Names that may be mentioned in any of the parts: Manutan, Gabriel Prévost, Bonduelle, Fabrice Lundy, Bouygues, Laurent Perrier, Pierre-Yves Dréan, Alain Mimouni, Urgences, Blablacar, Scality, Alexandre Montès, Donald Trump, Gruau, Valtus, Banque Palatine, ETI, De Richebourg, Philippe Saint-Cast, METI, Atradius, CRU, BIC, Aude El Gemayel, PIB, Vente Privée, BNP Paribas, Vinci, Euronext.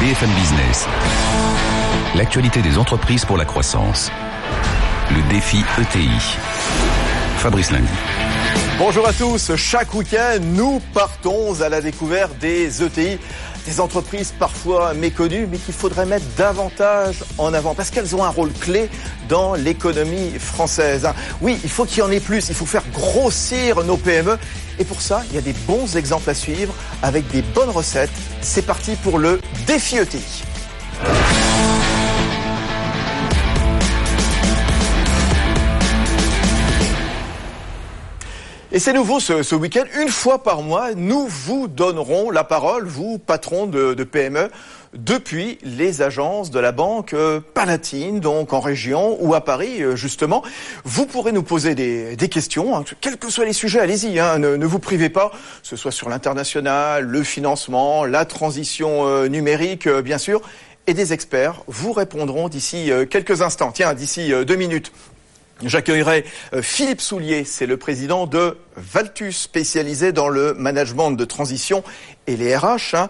BFM Business, l'actualité des entreprises pour la croissance. Le défi ETI. Fabrice Lundy. Bonjour à tous. Chaque week-end, nous partons à la découverte des ETI, des entreprises parfois méconnues, mais qu'il faudrait mettre davantage en avant, parce qu'elles ont un rôle clé dans l'économie française. Oui, il faut qu'il y en ait plus, il faut faire grossir nos PME, et pour ça, il y a des bons exemples à suivre, avec des bonnes recettes. C'est parti pour le défi ETI. Et c'est nouveau ce week-end, une fois par mois, nous vous donnerons la parole, vous, patrons de PME, depuis les agences de la Banque Palatine, donc en région ou à Paris, justement. Vous pourrez nous poser des questions, hein, quels que soient les sujets, allez-y, hein, ne vous privez pas, que ce soit sur l'international, le financement, la transition numérique, bien sûr, et des experts vous répondront d'ici quelques instants, tiens, d'ici 2 minutes. J'accueillerai Philippe Soulier, c'est le président de Valtus, spécialisé dans le management de transition et les RH. Hein.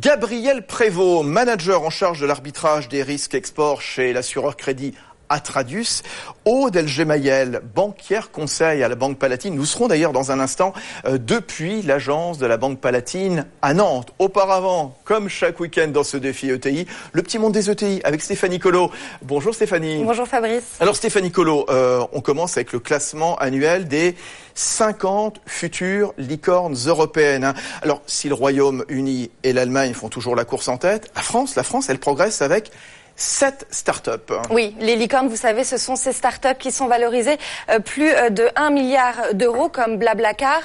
Gabriel Prévost, manager en charge de l'arbitrage des risques export chez l'assureur crédit Atradius. Aude El Gemayel, banquière conseil à la Banque Palatine. Nous serons d'ailleurs dans un instant depuis l'agence de la Banque Palatine à Nantes. Auparavant, comme chaque week-end dans ce défi ETI, le petit monde des ETI avec Stéphanie Collot. Bonjour Stéphanie. Bonjour Fabrice. Alors Stéphanie Collot, on commence avec le classement annuel des 50 futures licornes européennes. Hein. Alors si le Royaume-Uni et l'Allemagne font toujours la course en tête, la France, elle progresse avec 7 startups. Oui, les licornes, vous savez, ce sont ces startups qui sont valorisées plus de 1 milliard d'euros comme Blablacar,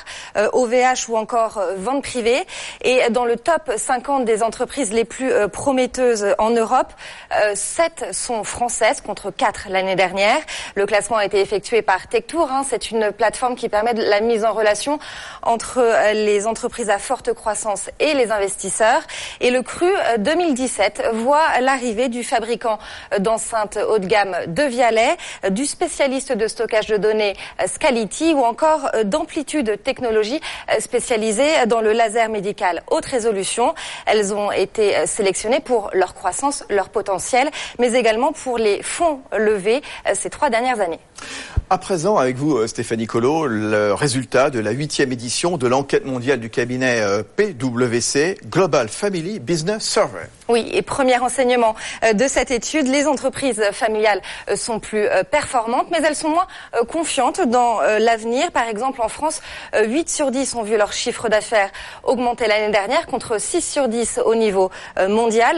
OVH ou encore Vente Privée. Et dans le top 50 des entreprises les plus prometteuses en Europe, 7 sont françaises contre 4 l'année dernière. Le classement a été effectué par Tech Tour. Hein, c'est une plateforme qui permet de la mise en relation entre les entreprises à forte croissance et les investisseurs. Et le CRU 2017 voit l'arrivée du fabricant d'enceintes haut de gamme Devialet, du spécialiste de stockage de données Scality ou encore d'Amplitude Technologies spécialisée dans le laser médical haute résolution. Elles ont été sélectionnées pour leur croissance, leur potentiel, mais également pour les fonds levés ces 3 dernières années. À présent, avec vous Stéphanie Collot, le résultat de la 8e édition de l'enquête mondiale du cabinet PwC, Global Family Business Survey. Oui, et premier enseignement de cette étude, les entreprises familiales sont plus performantes, mais elles sont moins confiantes dans l'avenir. Par exemple, en France, 8 sur 10 ont vu leur chiffre d'affaires augmenter l'année dernière, contre 6 sur 10 au niveau mondial.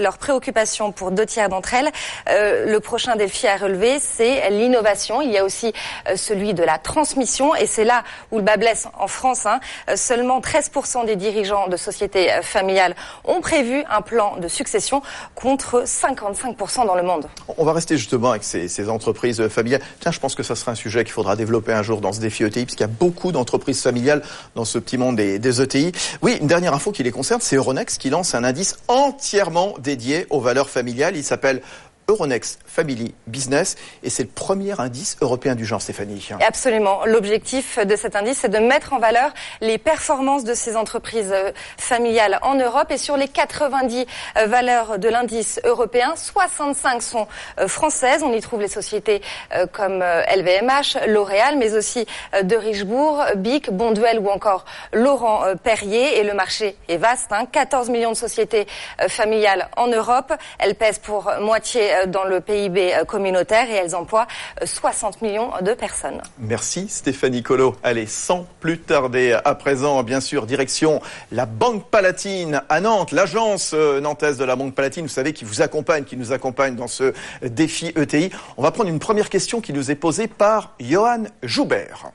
Leur préoccupation pour 2 tiers d'entre elles, le prochain défi à relever, c'est l'innovation. Il y a aussi celui de la transmission, et c'est là où le bât blesse en France. Hein. Seulement 13% des dirigeants de sociétés familiales ont prévu un plan de succession, contre 55% dans le monde. On va rester justement avec ces entreprises familiales. Tiens, je pense que ça sera un sujet qu'il faudra développer un jour dans ce défi ETI, parce qu'il y a beaucoup d'entreprises familiales dans ce petit monde des ETI. Oui, une dernière info qui les concerne, c'est Euronext qui lance un indice entièrement dédié aux valeurs familiales. Il s'appelle Euronext Family Business, et c'est le premier indice européen du genre, Stéphanie. Absolument. L'objectif de cet indice, c'est de mettre en valeur les performances de ces entreprises familiales en Europe. Et sur les 90 valeurs de l'indice européen, 65 sont françaises. On y trouve les sociétés comme LVMH, L'Oréal, mais aussi De Richebourg, BIC, Bonduelle ou encore Laurent Perrier. Et le marché est vaste, hein. 14 millions de sociétés familiales en Europe. Elles pèsent pour moitié dans le PIB communautaire et elles emploient 60 millions de personnes. Merci Stéphanie Collot. Allez, sans plus tarder, à présent, bien sûr, direction la Banque Palatine à Nantes, l'agence nantaise de la Banque Palatine, vous savez, qui vous accompagne, qui nous accompagne dans ce défi ETI. On va prendre une première question qui nous est posée par Johan Joubert.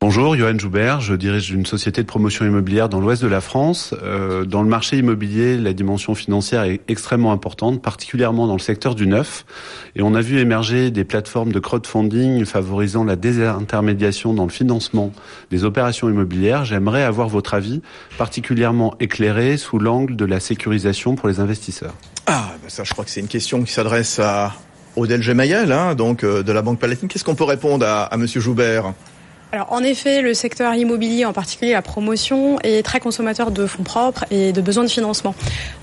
Bonjour, Johan Joubert, je dirige une société de promotion immobilière dans l'ouest de la France. Dans le marché immobilier, la dimension financière est extrêmement importante, particulièrement dans le secteur du neuf. Et on a vu émerger des plateformes de crowdfunding favorisant la désintermédiation dans le financement des opérations immobilières. J'aimerais avoir votre avis particulièrement éclairé sous l'angle de la sécurisation pour les investisseurs. Ah, ben ça, je crois que c'est une question qui s'adresse à Aude El Gemayel, hein, donc de la Banque Palatine. Qu'est-ce qu'on peut répondre à Monsieur Joubert ? Alors, en effet, le secteur immobilier, en particulier la promotion, est très consommateur de fonds propres et de besoins de financement.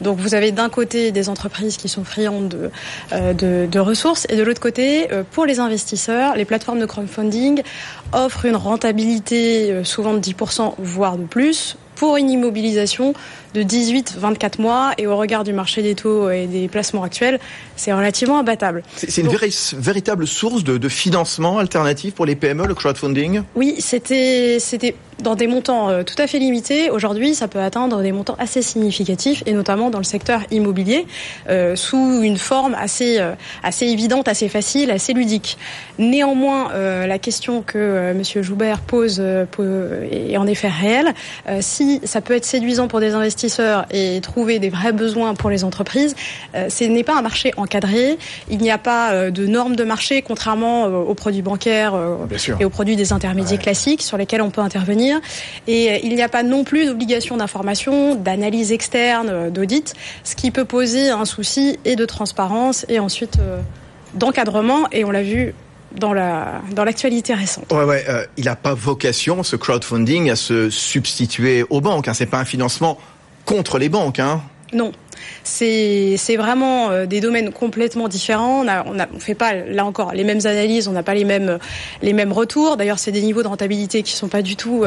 Donc, vous avez d'un côté des entreprises qui sont friandes de ressources et de l'autre côté, pour les investisseurs, les plateformes de crowdfunding offrent une rentabilité souvent de 10%, voire de plus, pour une immobilisation de 18-24 mois. Et au regard du marché des taux et des placements actuels, c'est relativement imbattable. C'est une véritable source de financement alternatif pour les PME, le crowdfunding ? Oui, c'était dans des montants tout à fait limités. Aujourd'hui, ça peut atteindre des montants assez significatifs, et notamment dans le secteur immobilier, sous une forme assez évidente, assez facile, assez ludique. Néanmoins, la question que M. Joubert pose est en effet réelle. Si ça peut être séduisant pour des investisseurs et trouver des vrais besoins pour les entreprises, ce n'est pas un marché encadré. Il n'y a pas de normes de marché, contrairement aux produits bancaires et aux produits des intermédiaires classiques sur lesquels on peut intervenir. Et il n'y a pas non plus d'obligation d'information, d'analyse externe, d'audit, ce qui peut poser un souci et de transparence et ensuite d'encadrement. Et on l'a vu dans l'actualité récente. Il n'a pas vocation, ce crowdfunding, à se substituer aux banques. Ce n'est pas un financement contre les banques. Non. C'est vraiment des domaines complètement différents. On fait pas, là encore, les mêmes analyses, on n'a pas les mêmes retours. D'ailleurs, c'est des niveaux de rentabilité qui sont pas du tout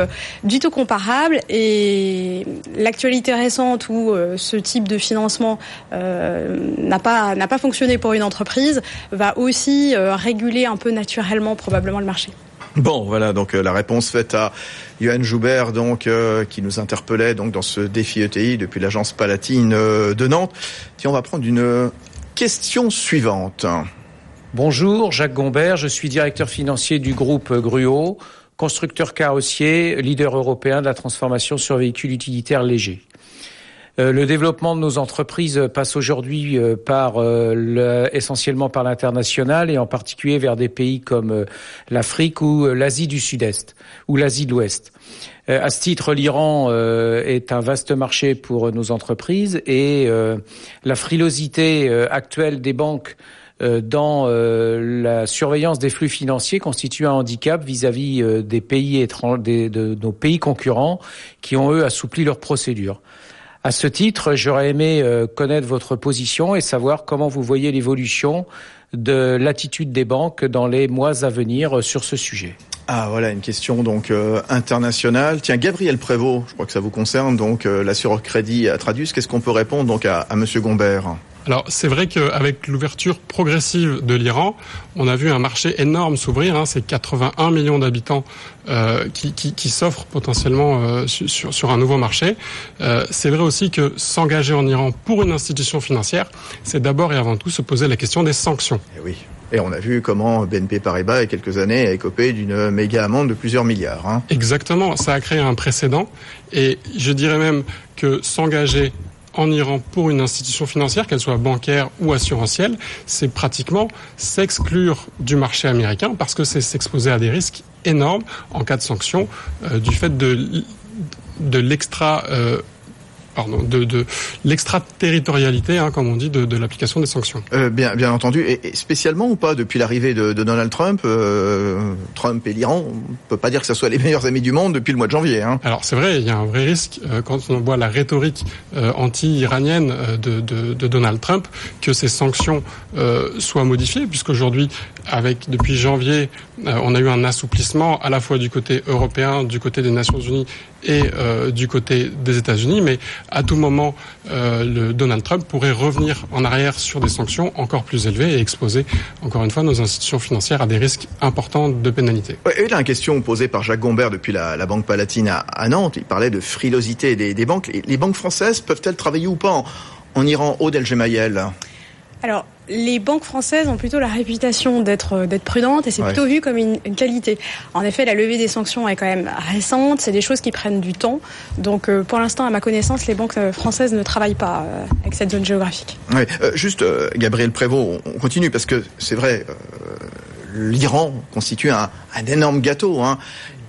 comparables. Et l'actualité récente où ce type de financement n'a pas fonctionné pour une entreprise va aussi réguler un peu naturellement probablement le marché. Bon, voilà donc la réponse faite à Johan Joubert, qui nous interpellait dans ce défi ETI depuis l'agence Palatine de Nantes. Tiens, on va prendre une question suivante. Bonjour, Jacques Gombert, je suis directeur financier du groupe Gruau, constructeur carrossier, leader européen de la transformation sur véhicules utilitaires légers. Le développement de nos entreprises passe aujourd'hui essentiellement par l'international et en particulier vers des pays comme l'Afrique ou l'Asie du Sud-Est ou l'Asie de l'Ouest. À ce titre, l'Iran est un vaste marché pour nos entreprises et la frilosité actuelle des banques dans la surveillance des flux financiers constitue un handicap vis-à-vis des pays étrangers, de nos pays concurrents qui ont, eux, assoupli leurs procédures. À ce titre, j'aurais aimé connaître votre position et savoir comment vous voyez l'évolution de l'attitude des banques dans les mois à venir sur ce sujet. Ah voilà, une question internationale. Tiens, Gabriel Prévost, je crois que ça vous concerne, l'assureur crédit Atradius. Qu'est-ce qu'on peut répondre à M. Gombert ? Alors, c'est vrai qu'avec l'ouverture progressive de l'Iran, on a vu un marché énorme s'ouvrir. C'est 81 millions d'habitants qui s'offrent potentiellement sur un nouveau marché. C'est vrai aussi que s'engager en Iran pour une institution financière, c'est d'abord et avant tout se poser la question des sanctions. Eh oui. Et on a vu comment BNP Paribas, il y a quelques années, a écopé d'une méga amende de plusieurs milliards. Exactement. Ça a créé un précédent. Et je dirais même que s'engager en Iran pour une institution financière, qu'elle soit bancaire ou assurantielle, c'est pratiquement s'exclure du marché américain parce que c'est s'exposer à des risques énormes en cas de sanctions du fait de l'extraterritorialité, comme on dit, de l'application des sanctions. Bien entendu, et spécialement ou pas, depuis l'arrivée de Donald Trump, Trump et l'Iran, on ne peut pas dire que ce soit les meilleurs amis du monde depuis le mois de janvier. Alors c'est vrai, il y a un vrai risque, quand on voit la rhétorique anti-iranienne de Donald Trump, que ces sanctions soient modifiées, puisqu'aujourd'hui, depuis janvier, on a eu un assouplissement à la fois du côté européen, du côté des Nations Unies et du côté des États-Unis, mais à tout moment, Donald Trump pourrait revenir en arrière sur des sanctions encore plus élevées et exposer, encore une fois, nos institutions financières à des risques importants de pénalités. Ouais, et là, une question posée par Jacques Gombert depuis la Banque Palatine à Nantes. Il parlait de frilosité des banques. Les banques françaises peuvent-elles travailler ou pas en Iran, Aude El Gemayel ? Alors, les banques françaises ont plutôt la réputation d'être prudentes et c'est plutôt vu comme une qualité. En effet, la levée des sanctions est quand même récente, c'est des choses qui prennent du temps. Donc, pour l'instant, à ma connaissance, les banques françaises ne travaillent pas avec cette zone géographique. Oui. Gabriel Prévost, on continue parce que c'est vrai, l'Iran constitue un énorme gâteau.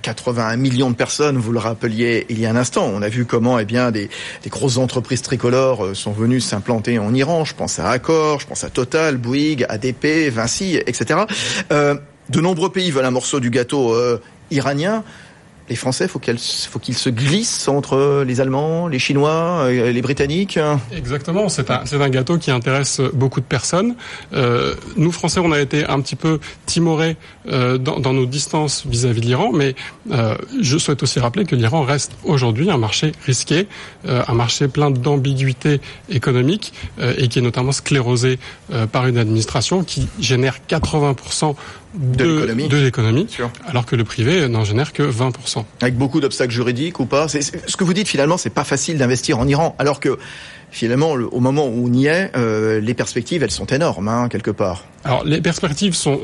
81 millions de personnes, vous le rappeliez il y a un instant. On a vu comment des grosses entreprises tricolores sont venues s'implanter en Iran. Je pense à Accor, je pense à Total, Bouygues, ADP, Vinci, etc. De nombreux pays veulent un morceau du gâteau iranien, les Français, faut qu'ils se glissent entre les Allemands, les Chinois, les Britanniques. Exactement, c'est un gâteau qui intéresse beaucoup de personnes. Nous, Français, on a été un petit peu timorés dans nos distances vis-à-vis de l'Iran, mais je souhaite aussi rappeler que l'Iran reste aujourd'hui un marché risqué, un marché plein d'ambiguïté économique et qui est notamment sclérosé par une administration qui génère 80% de l'économie, alors que le privé n'en génère que 20%. Avec beaucoup d'obstacles juridiques ou pas. Ce que vous dites finalement, c'est pas facile d'investir en Iran, alors que finalement, au moment où on y est, les perspectives, elles sont énormes, hein, quelque part. Alors les perspectives sont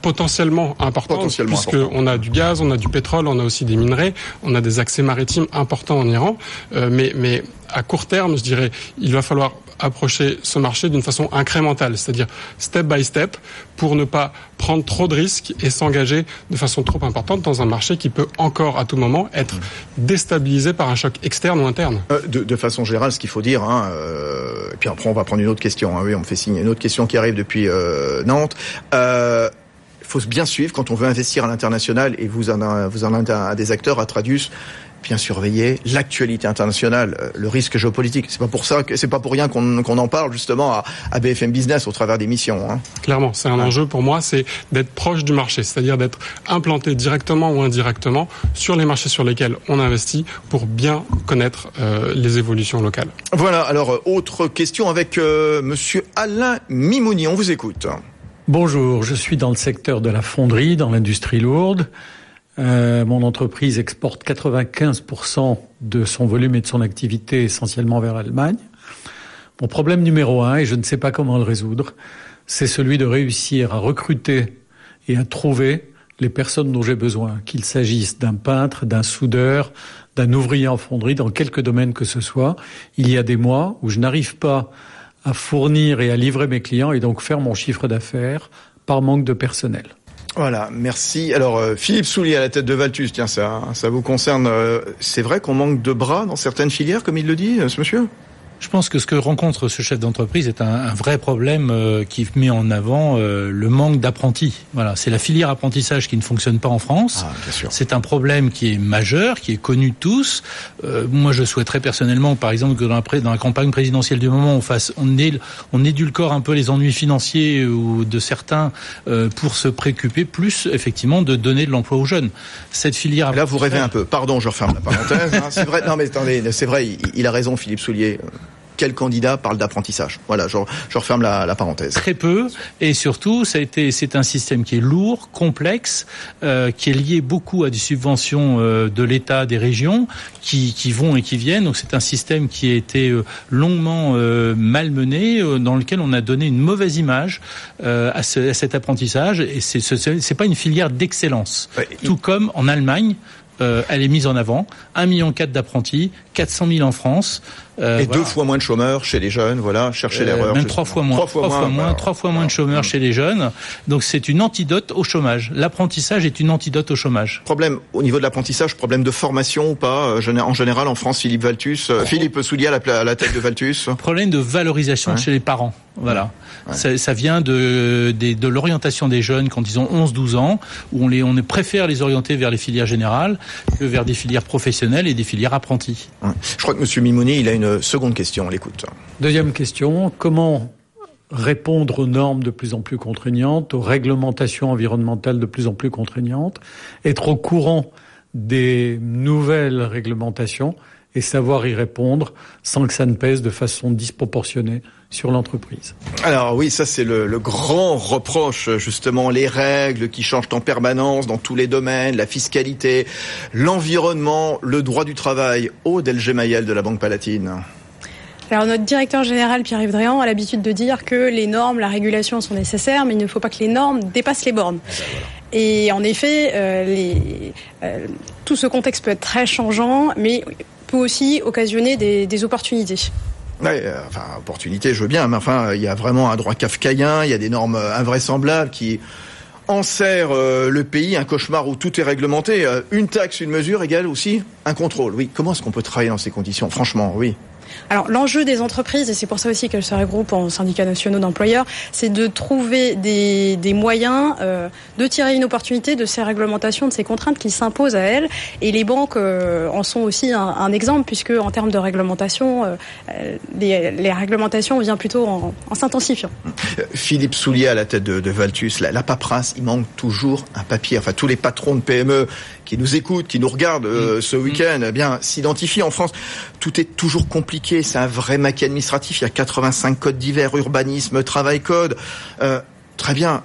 potentiellement importantes, puisqu'on a du gaz, on a du pétrole, on a aussi des minerais, on a des accès maritimes importants en Iran, mais à court terme, je dirais, il va falloir approcher ce marché d'une façon incrémentale, c'est-à-dire step by step, pour ne pas prendre trop de risques et s'engager de façon trop importante dans un marché qui peut encore à tout moment être déstabilisé par un choc externe ou interne. De façon générale, ce qu'il faut dire, hein, et puis après on va prendre une autre question, hein, oui, on me fait signer une autre question qui arrive depuis Nantes. Faut bien suivre quand on veut investir à l'international, et vous en êtes un des acteurs, Atradius. Bien surveiller l'actualité internationale, le risque géopolitique. C'est pas pour rien qu'on en parle justement à BFM Business au travers des missions. Hein. Clairement, c'est un enjeu pour moi, c'est d'être proche du marché, c'est-à-dire d'être implanté directement ou indirectement sur les marchés sur lesquels on investit pour bien connaître les évolutions locales. Voilà. Alors autre question avec Monsieur Alain Mimouni. On vous écoute. Bonjour, je suis dans le secteur de la fonderie, dans l'industrie lourde. Mon entreprise exporte 95% de son volume et de son activité essentiellement vers l'Allemagne. Mon problème numéro 1, et je ne sais pas comment le résoudre, c'est celui de réussir à recruter et à trouver les personnes dont j'ai besoin, qu'il s'agisse d'un peintre, d'un soudeur, d'un ouvrier en fonderie, dans quelque domaine que ce soit. Il y a des mois où je n'arrive pas à fournir et à livrer mes clients et donc faire mon chiffre d'affaires par manque de personnel. Voilà, merci. Alors, Philippe Soulier à la tête de Valtus, tiens, ça vous concerne. C'est vrai qu'on manque de bras dans certaines filières, comme il le dit, ce monsieur ? Je pense que ce que rencontre ce chef d'entreprise est un vrai problème qui met en avant le manque d'apprentis. Voilà, c'est la filière apprentissage qui ne fonctionne pas en France. Ah, bien sûr. C'est un problème qui est majeur, qui est connu de tous. Moi, je souhaiterais personnellement, par exemple, que dans la campagne présidentielle du moment, on édulcore un peu les ennuis financiers ou de certains pour se préoccuper plus, effectivement, de donner de l'emploi aux jeunes. Cette filière. Là, vous rêvez un peu. Pardon, je referme la parenthèse. Hein, c'est vrai. Non, mais attendez, c'est vrai. Il a raison, Philippe Soulier. Quel candidat parle d'apprentissage ? Voilà, je referme la parenthèse. Très peu, et surtout, c'est un système qui est lourd, complexe, qui est lié beaucoup à des subventions de l'État, des régions, qui vont et qui viennent. Donc c'est un système qui a été longuement malmené, dans lequel on a donné une mauvaise image à cet apprentissage. Et c'est pas une filière d'excellence. Ouais, tout comme en Allemagne. Elle est mise en avant. 1,4 million d'apprentis, 400 000 en France. Et voilà. 2 fois moins de chômeurs chez les jeunes, voilà, cherchez l'erreur. Même 3 fois moins. 3 fois moins de chômeurs chez les jeunes. Donc c'est une antidote au chômage. L'apprentissage est une antidote au chômage. Problème au niveau de l'apprentissage, problème de formation ou pas, en général en France, Philippe Soulier à la tête de Valtus. Problème de valorisation chez les parents. Voilà. Ouais. Ça vient de l'orientation des jeunes quand ils ont 11-12 ans, où on préfère les orienter vers les filières générales que vers des filières professionnelles et des filières apprentis. Ouais. Je crois que M. Mimouni, il a une seconde question, on l'écoute. Deuxième question, comment répondre aux normes de plus en plus contraignantes, aux réglementations environnementales de plus en plus contraignantes, être au courant des nouvelles réglementations et savoir y répondre sans que ça ne pèse de façon disproportionnée sur l'entreprise. Alors oui, ça c'est le grand reproche, justement, les règles qui changent en permanence dans tous les domaines, la fiscalité, l'environnement, le droit du travail. Aude El Gemayel de la Banque Palatine. Alors notre directeur général Pierre-Yves Dréan a l'habitude de dire que les normes, la régulation sont nécessaires, mais il ne faut pas que les normes dépassent les bornes. Ah ben voilà. Et en effet, tout ce contexte peut être très changeant, mais peut aussi occasionner des opportunités. Ouais, opportunité, je veux bien, mais il y a vraiment un droit kafkaïen, il y a des normes invraisemblables qui enserrent le pays, un cauchemar où tout est réglementé. Une taxe, une mesure égale aussi un contrôle. Oui, comment est-ce qu'on peut travailler dans ces conditions ? Franchement, oui. Alors l'enjeu des entreprises, et c'est pour ça aussi qu'elles se regroupent en syndicats nationaux d'employeurs, c'est de trouver des moyens de tirer une opportunité de ces réglementations, de ces contraintes qui s'imposent à elles. Et les banques en sont aussi un exemple, puisque en termes de réglementation, les réglementations viennent plutôt en s'intensifiant. Philippe Soulier à la tête de Valtus, la paperasse, il manque toujours un papier. Enfin, tous les patrons de PME qui nous écoutent, qui nous regardent ce week-end, eh bien s'identifient. En France, tout est toujours compliqué. C'est un vrai maquis administratif. Il y a 85 codes divers, urbanisme, travail code. Très bien,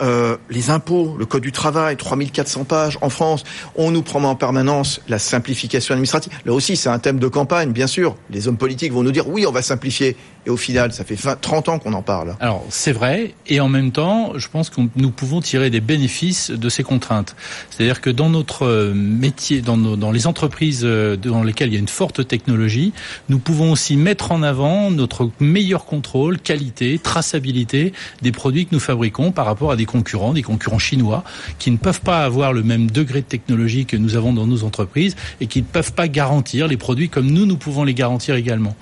les impôts, le code du travail, 3400 pages en France. On nous promet en permanence la simplification administrative. Là aussi, c'est un thème de campagne, bien sûr. Les hommes politiques vont nous dire, oui, on va simplifier. Et au final, ça fait 30 ans qu'on en parle. Alors, c'est vrai. Et en même temps, je pense que nous pouvons tirer des bénéfices de ces contraintes. C'est-à-dire que dans notre métier, dans les entreprises dans lesquelles il y a une forte technologie, nous pouvons aussi mettre en avant notre meilleur contrôle, qualité, traçabilité des produits que nous fabriquons par rapport à des concurrents chinois qui ne peuvent pas avoir le même degré de technologie que nous avons dans nos entreprises et qui ne peuvent pas garantir les produits comme nous pouvons les garantir également.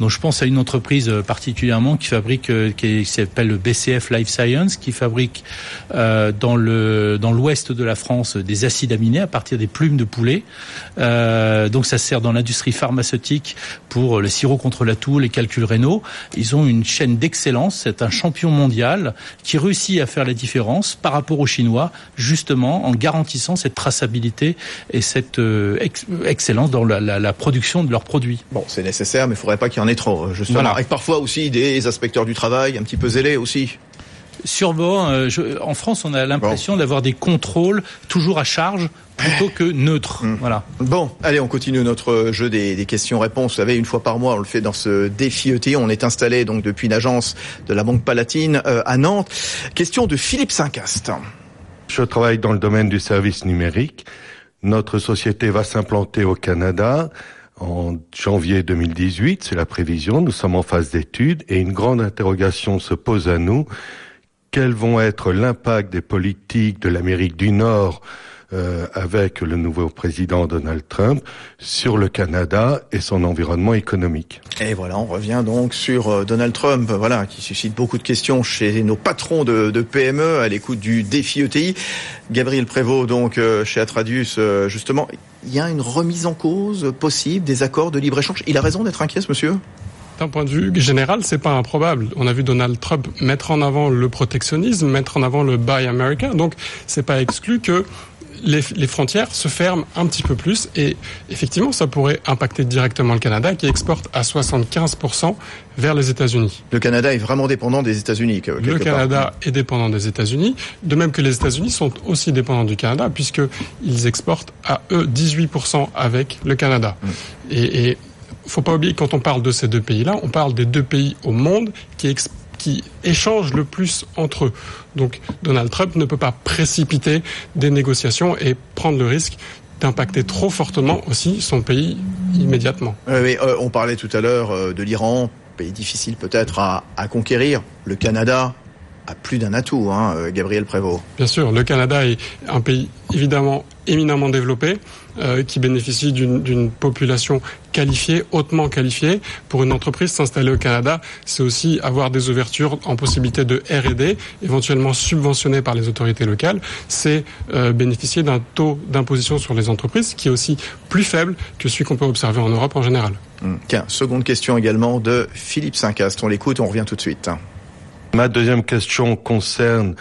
Donc je pense à une entreprise particulièrement qui s'appelle le BCF Life Science, qui fabrique dans l'ouest de la France des acides aminés à partir des plumes de poulet. Donc ça sert dans l'industrie pharmaceutique pour le sirop contre la toux, les calculs rénaux. Ils ont une chaîne d'excellence, c'est un champion mondial qui réussit à faire la différence par rapport aux Chinois, justement en garantissant cette traçabilité et cette excellence dans la production de leurs produits. Bon, c'est nécessaire, mais il ne faudrait pas qu'il y en ait trop, justement. Voilà. Et parfois aussi des inspecteurs du travail un petit peu zélés aussi. Sûrement, en France, on a l'impression d'avoir des contrôles toujours à charge plutôt que neutres. Voilà. Bon, allez, on continue notre jeu des questions-réponses. Vous savez, une fois par mois, on le fait dans ce défi ETI. On est installé donc depuis l'agence de la Banque Palatine à Nantes. Question de Philippe Saint-Cast. Je travaille dans le domaine du service numérique. Notre société va s'implanter au Canada en janvier 2018. C'est la prévision. Nous sommes en phase d'études et une grande interrogation se pose à nous. Quels vont être l'impact des politiques de l'Amérique du Nord avec le nouveau président Donald Trump sur le Canada et son environnement économique. Et voilà, on revient donc sur Donald Trump, voilà, qui suscite beaucoup de questions chez nos patrons de PME à l'écoute du défi ETI. Gabriel Prévost, donc, chez Atradius, justement, il y a une remise en cause possible des accords de libre-échange. Il a raison d'être inquiet, ce monsieur ? D'un point de vue général, c'est pas improbable. On a vu Donald Trump mettre en avant le protectionnisme, mettre en avant le Buy America. Donc, c'est pas exclu que les frontières se ferment un petit peu plus. Et effectivement, ça pourrait impacter directement le Canada, qui exporte à 75% vers les États-Unis. Le Canada est vraiment dépendant des États-Unis, quelque part. Le Canada est dépendant des États-Unis, de même que les États-Unis sont aussi dépendants du Canada, puisqu'ils exportent à eux 18% avec le Canada. Et faut pas oublier, quand on parle de ces deux pays-là, on parle des deux pays au monde qui échangent le plus entre eux. Donc Donald Trump ne peut pas précipiter des négociations et prendre le risque d'impacter trop fortement aussi son pays immédiatement. On parlait tout à l'heure de l'Iran, pays difficile peut-être à conquérir. Le Canada a plus d'un atout, Gabriel Prévost. Bien sûr, le Canada est un pays évidemment éminemment développé, qui bénéficie d'une population qualifiée, hautement qualifiée. Pour une entreprise, s'installer au Canada, c'est aussi avoir des ouvertures en possibilité de R&D, éventuellement subventionnées par les autorités locales. C'est bénéficier d'un taux d'imposition sur les entreprises qui est aussi plus faible que celui qu'on peut observer en Europe en général. Tiens, seconde question également de Philippe Saint-Cast. On l'écoute, on revient tout de suite. Ma deuxième question concerne...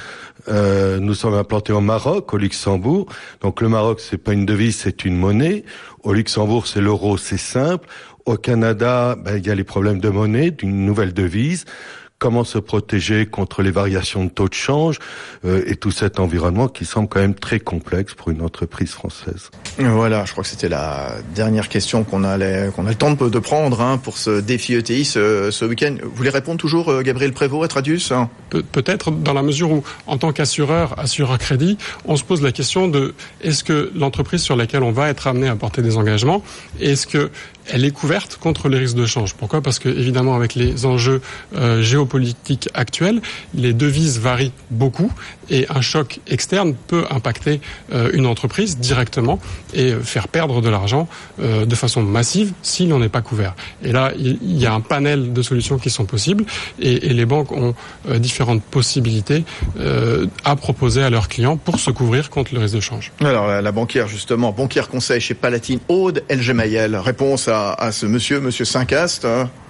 nous sommes implantés au Maroc, au Luxembourg. Donc le Maroc, c'est pas une devise, c'est une monnaie. Au Luxembourg, c'est l'euro, c'est simple. Au Canada, il y a les problèmes de monnaie, d'une nouvelle devise. Comment se protéger contre les variations de taux de change et tout cet environnement qui semble quand même très complexe pour une entreprise française. Voilà, je crois que c'était la dernière question qu'on a le temps de prendre pour ce défi ETI ce week-end. Vous voulez répondre toujours, Gabriel Prévost, à Tradius Peut-être, dans la mesure où, en tant qu'assureur crédit, on se pose la question de est-ce que l'entreprise sur laquelle on va être amené à porter des engagements, est-ce que elle est couverte contre les risques de change. Pourquoi ? Parce que évidemment, avec les enjeux géopolitiques actuels, les devises varient beaucoup et un choc externe peut impacter une entreprise directement et faire perdre de l'argent de façon massive s'il n'en est pas couvert. Et là, il y a un panel de solutions qui sont possibles et les banques ont différentes possibilités à proposer à leurs clients pour se couvrir contre le risque de change. Alors la banquière justement, banquière conseil chez Palatine, Aude El Gemayel, réponse à ce monsieur Saint-Cast.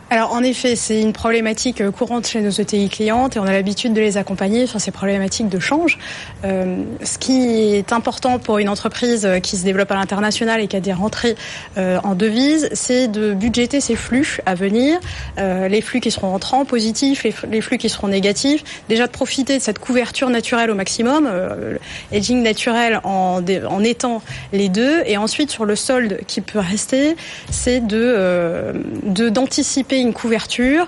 Alors en effet, c'est une problématique courante chez nos ETI clientes et on a l'habitude de les accompagner sur ces problématiques de change. Ce qui est important pour une entreprise qui se développe à l'international et qui a des rentrées en devises, c'est de budgéter ses flux à venir, les flux qui seront entrants positifs, les flux qui seront négatifs. Déjà de profiter de cette couverture naturelle au maximum, hedging naturel en étant les deux, et ensuite sur le solde qui peut rester, c'est d'anticiper une couverture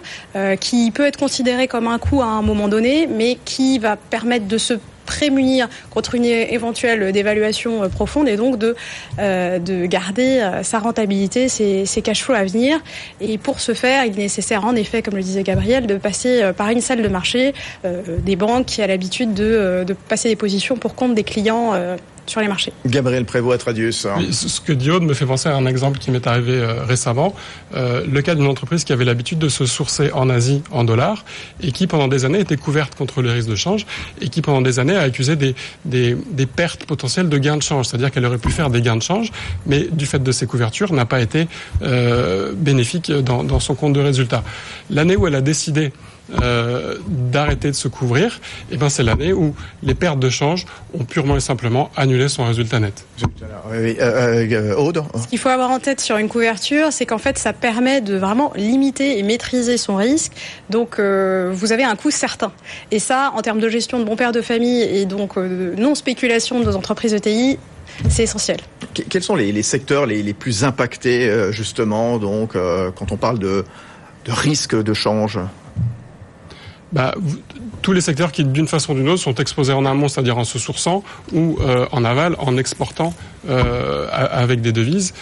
qui peut être considérée comme un coût à un moment donné, mais qui va permettre de se prémunir contre une éventuelle dévaluation profonde et donc de garder sa rentabilité, ses cash flows à venir. Et pour ce faire, il est nécessaire en effet, comme le disait Gabriel, de passer par une salle de marché des banques qui a l'habitude de passer des positions pour compte des clients sur les marchés. Gabriel Prévost, Atradius. Oui, ce que dit Aude me fait penser à un exemple qui m'est arrivé récemment. Le cas d'une entreprise qui avait l'habitude de se sourcer en Asie en dollars et qui pendant des années était couverte contre le risque de change et qui pendant des années a accusé des pertes potentielles de gains de change. C'est-à-dire qu'elle aurait pu faire des gains de change, mais du fait de ses couvertures n'a pas été bénéfique dans son compte de résultat. L'année où elle a décidé d'arrêter de se couvrir, et ben c'est l'année où les pertes de change ont purement et simplement annulé son résultat net. Aude. Ce qu'il faut avoir en tête sur une couverture, c'est qu'en fait ça permet de vraiment limiter et maîtriser son risque. Donc vous avez un coût certain. Et ça, en termes de gestion de bon père de famille et donc non spéculation de nos entreprises ETI, c'est essentiel. Quels sont les secteurs les plus impactés justement donc quand on parle de risque de change? Tous les secteurs qui, d'une façon ou d'une autre, sont exposés en amont, c'est-à-dire en se sourçant, ou en aval, en exportant avec des devises.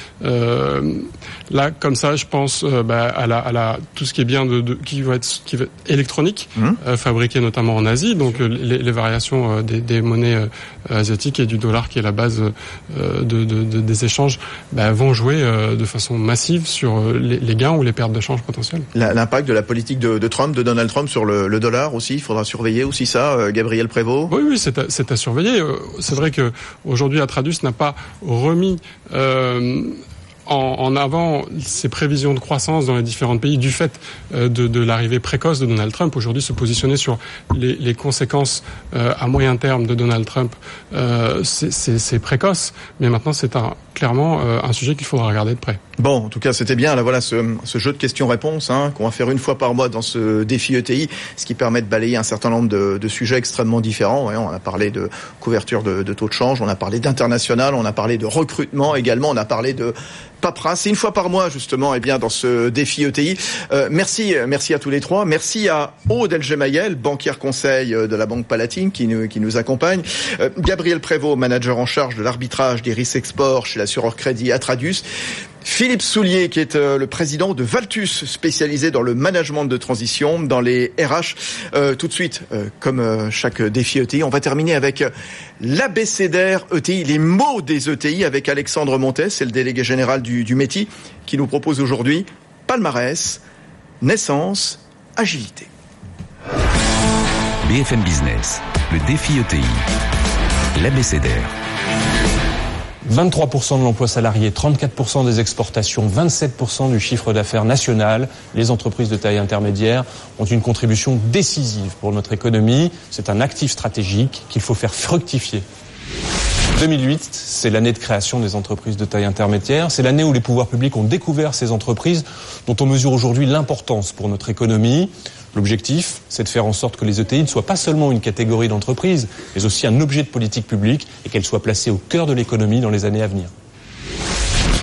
Là, comme ça, je pense à tout ce qui est bien qui va être électronique, fabriqué notamment en Asie. Donc les variations des monnaies asiatiques et du dollar, qui est la base des échanges, vont jouer de façon massive sur les gains ou les pertes de change potentielles. L'impact de la politique de Donald Trump sur le dollar aussi, il faudra surveiller aussi ça, Gabriel Prévost. Oui, c'est à surveiller. C'est vrai qu'aujourd'hui, Atradius n'a pas remis en avant ces prévisions de croissance dans les différents pays du fait de l'arrivée précoce de Donald Trump. Aujourd'hui, se positionner sur les conséquences à moyen terme de Donald Trump, c'est précoce. Mais maintenant, c'est clairement un sujet qu'il faudra regarder de près. Bon, en tout cas, c'était bien. Là, voilà ce jeu de questions-réponses qu'on va faire une fois par mois dans ce défi ETI, ce qui permet de balayer un certain nombre de sujets extrêmement différents. On a parlé de couverture de taux de change, on a parlé d'international, on a parlé de recrutement également, on a parlé de paperasse. C'est une fois par mois, justement, dans ce défi ETI. Merci à tous les trois. Merci à Aude El Gemayel, banquière conseil de la Banque Palatine, qui nous accompagne. Gabriel Prévost, manager en charge de l'arbitrage des risques export chez l'assureur crédit Atradius. Philippe Soulier, qui est le président de Valtus, spécialisé dans le management de transition, dans les RH. Tout de suite, comme chaque défi ETI, on va terminer avec l'abécédaire ETI, les mots des ETI, avec Alexandre Montès, c'est le délégué général du METI, qui nous propose aujourd'hui palmarès, naissance, agilité. BFM Business, le défi ETI, l'abécédaire. 23% de l'emploi salarié, 34% des exportations, 27% du chiffre d'affaires national. Les entreprises de taille intermédiaire ont une contribution décisive pour notre économie. C'est un actif stratégique qu'il faut faire fructifier. 2008, c'est l'année de création des entreprises de taille intermédiaire. C'est l'année où les pouvoirs publics ont découvert ces entreprises dont on mesure aujourd'hui l'importance pour notre économie. L'objectif, c'est de faire en sorte que les ETI ne soient pas seulement une catégorie d'entreprises, mais aussi un objet de politique publique et qu'elles soient placées au cœur de l'économie dans les années à venir.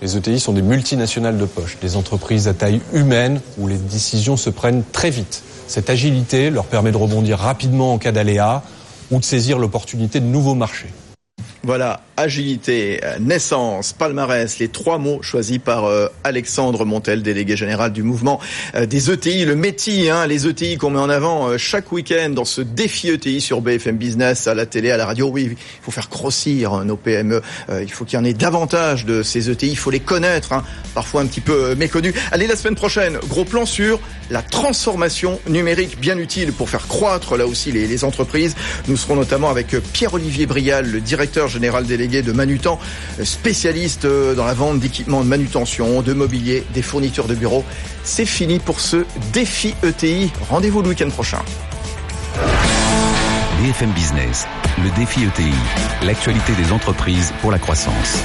Les ETI sont des multinationales de poche, des entreprises à taille humaine où les décisions se prennent très vite. Cette agilité leur permet de rebondir rapidement en cas d'aléa ou de saisir l'opportunité de nouveaux marchés. Voilà, agilité, naissance, palmarès, les trois mots choisis par Alexandre Montès, délégué général du mouvement des ETI, le métier, les ETI qu'on met en avant chaque week-end dans ce défi ETI sur BFM Business, à la télé, à la radio. Oui, il faut faire grossir nos PME, il faut qu'il y en ait davantage de ces ETI, il faut les connaître, parfois un petit peu méconnus. Allez, la semaine prochaine, gros plan sur la transformation numérique, bien utile pour faire croître là aussi les entreprises. Nous serons notamment avec Pierre-Olivier Brial, le directeur général délégué de Manutan, spécialiste dans la vente d'équipements de manutention, de mobilier, des fournitures de bureaux. C'est fini pour ce défi ETI. Rendez-vous le week-end prochain. BFM Business, le défi ETI, l'actualité des entreprises pour la croissance.